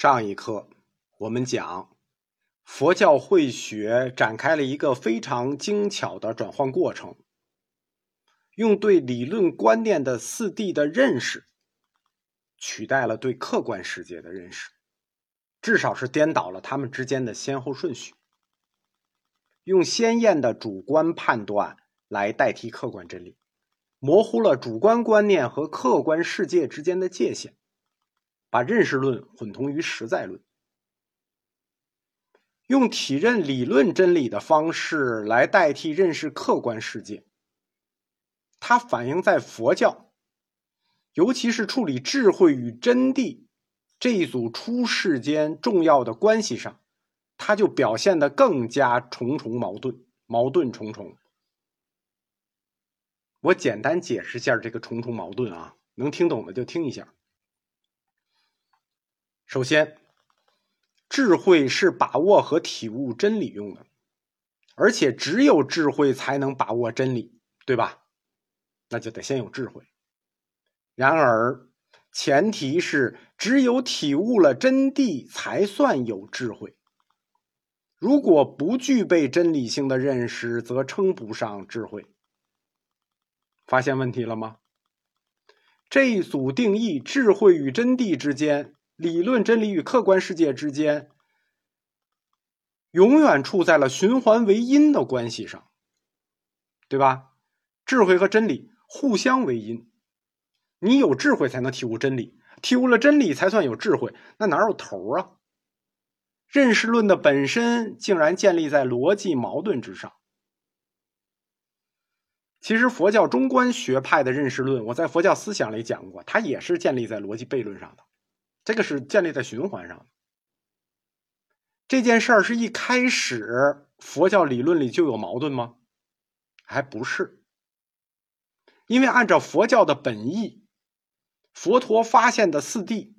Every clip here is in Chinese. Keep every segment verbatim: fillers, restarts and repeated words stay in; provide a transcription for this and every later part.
上一课我们讲，佛教慧学展开了一个非常精巧的转换过程，用对理论观念的四谛的认识取代了对客观世界的认识，至少是颠倒了他们之间的先后顺序，用鲜艳的主观判断来代替客观真理，模糊了主观观念和客观世界之间的界限，把认识论混同于实在论，用体认理论真理的方式来代替认识客观世界。它反映在佛教，尤其是处理智慧与真谛这一组出世间重要的关系上，它就表现得更加重重矛盾，矛盾重重。我简单解释一下这个重重矛盾啊，能听懂的就听一下。首先，智慧是把握和体悟真理用的，而且只有智慧才能把握真理，对吧？那就得先有智慧。然而，前提是只有体悟了真谛才算有智慧。如果不具备真理性的认识，则称不上智慧。发现问题了吗？这一组定义，智慧与真谛之间，理论真理与客观世界之间，永远处在了循环为因的关系上，对吧？智慧和真理互相为因，你有智慧才能体悟真理，体悟了真理才算有智慧，那哪有头啊？认识论的本身竟然建立在逻辑矛盾之上。其实佛教中观学派的认识论，我在佛教思想里讲过，它也是建立在逻辑悖论上的，这个是建立在循环上的。这件事儿是一开始佛教理论里就有矛盾吗？还不是。因为按照佛教的本意，佛陀发现的四谛，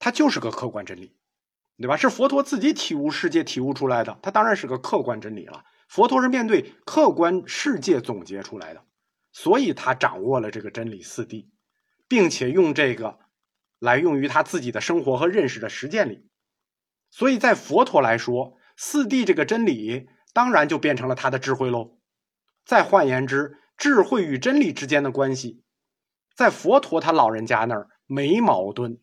它就是个客观真理，对吧？是佛陀自己体悟世界体悟出来的，它当然是个客观真理了。佛陀是面对客观世界总结出来的，所以他掌握了这个真理四谛，并且用这个来用于他自己的生活和认识的实践里，所以在佛陀来说，四谛这个真理当然就变成了他的智慧喽。再换言之，智慧与真理之间的关系，在佛陀他老人家那儿没矛盾。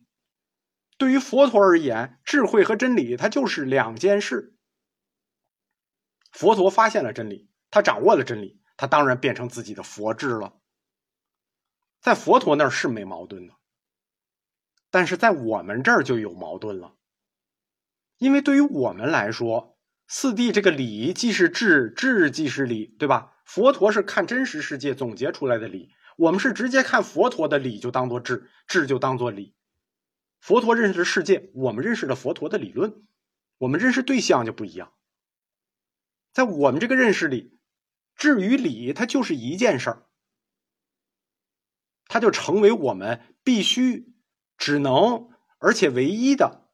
对于佛陀而言，智慧和真理它就是两件事。佛陀发现了真理，他掌握了真理，他当然变成自己的佛智了。在佛陀那儿是没矛盾的。但是在我们这儿就有矛盾了，因为对于我们来说，四谛这个理既是智，智既是理，对吧？佛陀是看真实世界总结出来的理，我们是直接看佛陀的理就当做智，智就当做理。佛陀认识的世界，我们认识的佛陀的理论，我们认识对象就不一样。在我们这个认识里，智与理它就是一件事儿，它就成为我们必须只能而且唯一的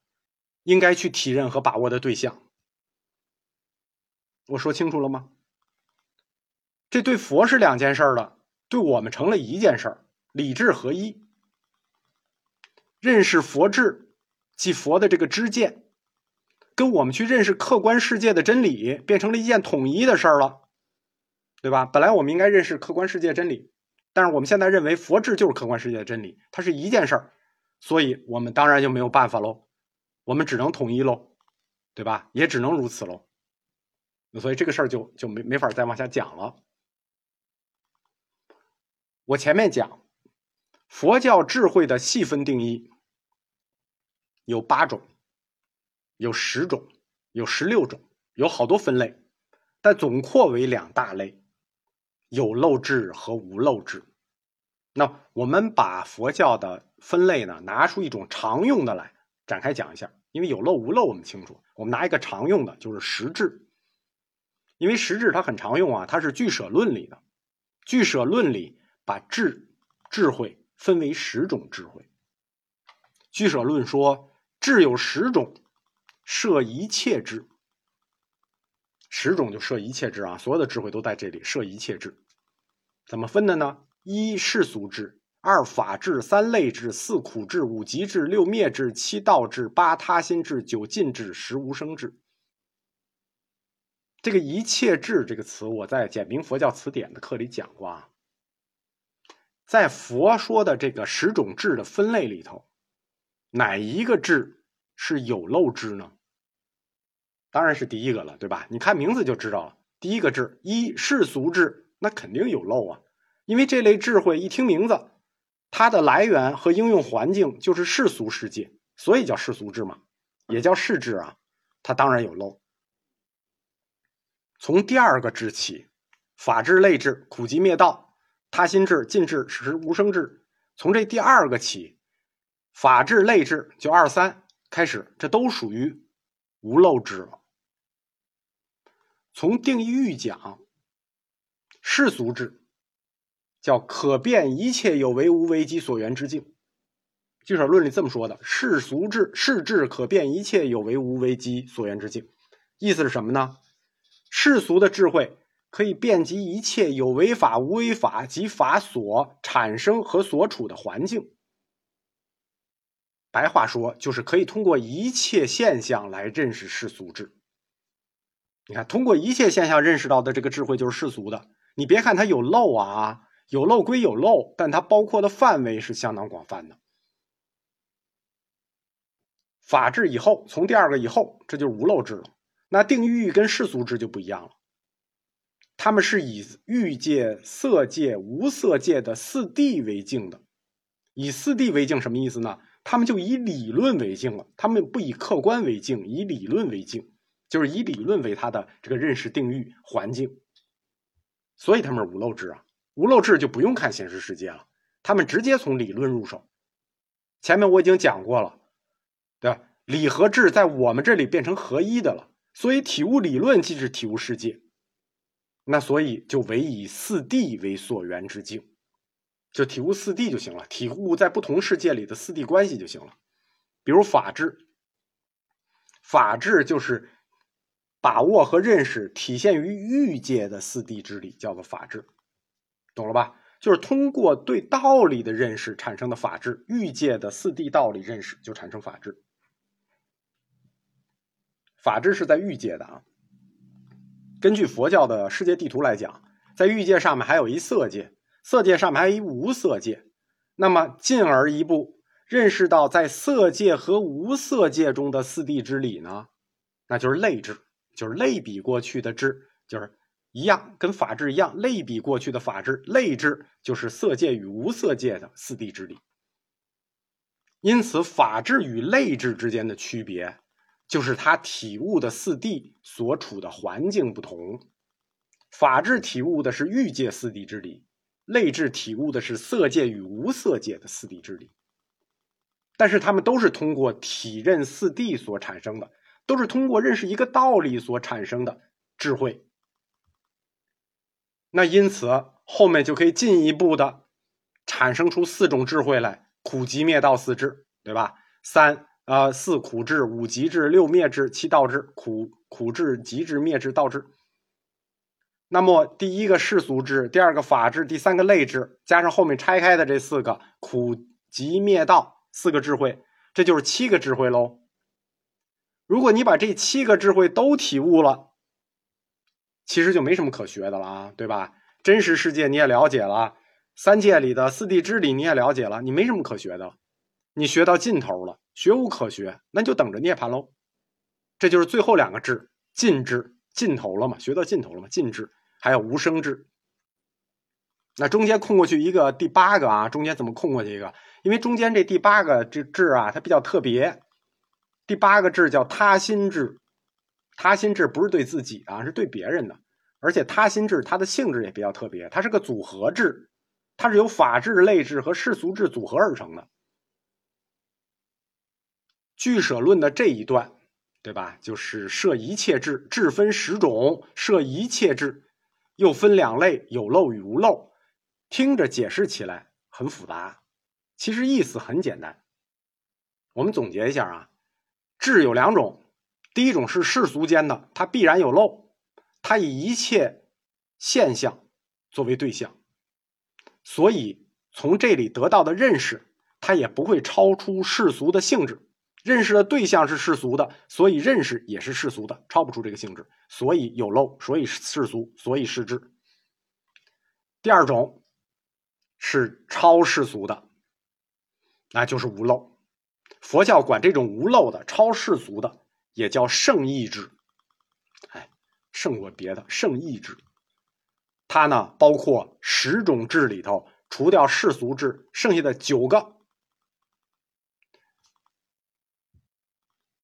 应该去体认和把握的对象。我说清楚了吗？这对佛是两件事了，对我们成了一件事，理智合一。认识佛智，即佛的这个知见，跟我们去认识客观世界的真理变成了一件统一的事了，对吧？本来我们应该认识客观世界真理，但是我们现在认为佛智就是客观世界的真理，它是一件事，所以我们当然就没有办法喽，我们只能统一喽，对吧？也只能如此喽。所以这个事儿就就没没法再往下讲了。我前面讲，佛教智慧的细分定义有八种，有十种，有十六种，有好多分类，但总括为两大类，有漏智和无漏智。那我们把佛教的分类呢，拿出一种常用的来展开讲一下，因为有漏无漏我们清楚，我们拿一个常用的，就是实智。因为实智它很常用啊，它是俱舍论里的，俱舍论里把智智慧分为十种智慧。俱舍论说智有十种，摄一切智，十种就摄一切智啊，所有的智慧都在这里，摄一切智。怎么分的呢？一世俗智，二法制、三类制、四苦制、五极制、六灭制、七道制、八他心制、九禁制、十无生制。这个一切制这个词，我在简明佛教词典的课里讲过啊。在佛说的这个十种制的分类里头，哪一个制是有漏制呢？当然是第一个了，对吧？你看名字就知道了。第一个制，一世俗制，那肯定有漏啊，因为这类智慧一听名字，它的来源和应用环境就是世俗世界，所以叫世俗制嘛，也叫世制啊，它当然有漏。从第二个制起，法制、类制、苦集灭道、他心制、禁制、十无生制，从这第二个起，法制、类制就二三开始，这都属于无漏制了。从定义讲，世俗制叫可辨一切有为无为及所缘之境。俱舍论里这么说的，世俗制世制可辨一切有为无为及所缘之境。意思是什么呢？世俗的智慧可以遍及一切有为法、无为法及法所产生和所处的环境。白话说，就是可以通过一切现象来认识世俗制。你看，通过一切现象认识到的这个智慧就是世俗的。你别看它有漏啊，有漏归有漏，但它包括的范围是相当广泛的。法制以后，从第二个以后，这就是无漏制了。那定欲跟世俗制就不一样了，他们是以欲界、色界、无色界的四谛为境的。以四谛为境什么意思呢？他们就以理论为境了，他们不以客观为境，以理论为境。就是以理论为他的这个认识定义环境，所以他们是无漏制啊。无漏制就不用看现实世界了，他们直接从理论入手。前面我已经讲过了，对吧？理和智在我们这里变成合一的了，所以体悟理论即是体悟世界。那所以就唯以四谛为所缘之境，就体悟四谛就行了，体悟在不同世界里的四谛关系就行了。比如法治，法治就是把握和认识体现于欲界的四谛之理，叫做法治，懂了吧？就是通过对道理的认识产生的法治，欲界的四谛道理认识就产生法治。法治是在欲界的啊。根据佛教的世界地图来讲，在欲界上面还有一色界，色界上面还有一无色界。那么进而一步认识到在色界和无色界中的四谛之理呢，那就是类制。就是类比过去的制，就是一样，跟法制一样，类比过去的法制，类制就是色界与无色界的四谛之理。因此法制与类制之间的区别，就是它体悟的四谛所处的环境不同。法制体悟的是欲界四谛之理，类制体悟的是色界与无色界的四谛之理。但是它们都是通过体认四谛所产生的，都是通过认识一个道理所产生的智慧。那因此后面就可以进一步的产生出四种智慧来，苦集灭道四智，对吧？三呃四苦智、五集智、六灭智、七道智，苦苦智、集智、灭智、道智。那么第一个世俗智，第二个法智，第三个类智，加上后面拆开的这四个苦集灭道四个智慧，这就是七个智慧喽。如果你把这七个智慧都体悟了，其实就没什么可学的了啊，对吧？真实世界你也了解了，三界里的四谛之理你也了解了，你没什么可学的了，你学到尽头了，学无可学，那就等着涅槃喽。这就是最后两个智，尽智，尽头了嘛，学到尽头了嘛，尽智，还有无生智。那中间空过去一个第八个啊，中间怎么空过去一个？因为中间这第八个这智啊，它比较特别。第八个智叫他心智，他心智不是对自己啊，是对别人的。而且他心智它的性质也比较特别，它是个组合智，它是由法智、类智和世俗智组合而成的。俱舍论的这一段，对吧？就是摄一切智，智分十种，摄一切智，又分两类，有漏与无漏。听着解释起来很复杂，其实意思很简单。我们总结一下啊。智有两种，第一种是世俗间的，它必然有漏，它以一切现象作为对象，所以从这里得到的认识，它也不会超出世俗的性质。认识的对象是世俗的，所以认识也是世俗的，超不出这个性质，所以有漏，所以世俗，所以世智。第二种是超世俗的，那就是无漏。佛教管这种无漏的、超世俗的也叫圣意智，哎，胜过别的圣意智。它呢包括十种智里头，除掉世俗智，剩下的九个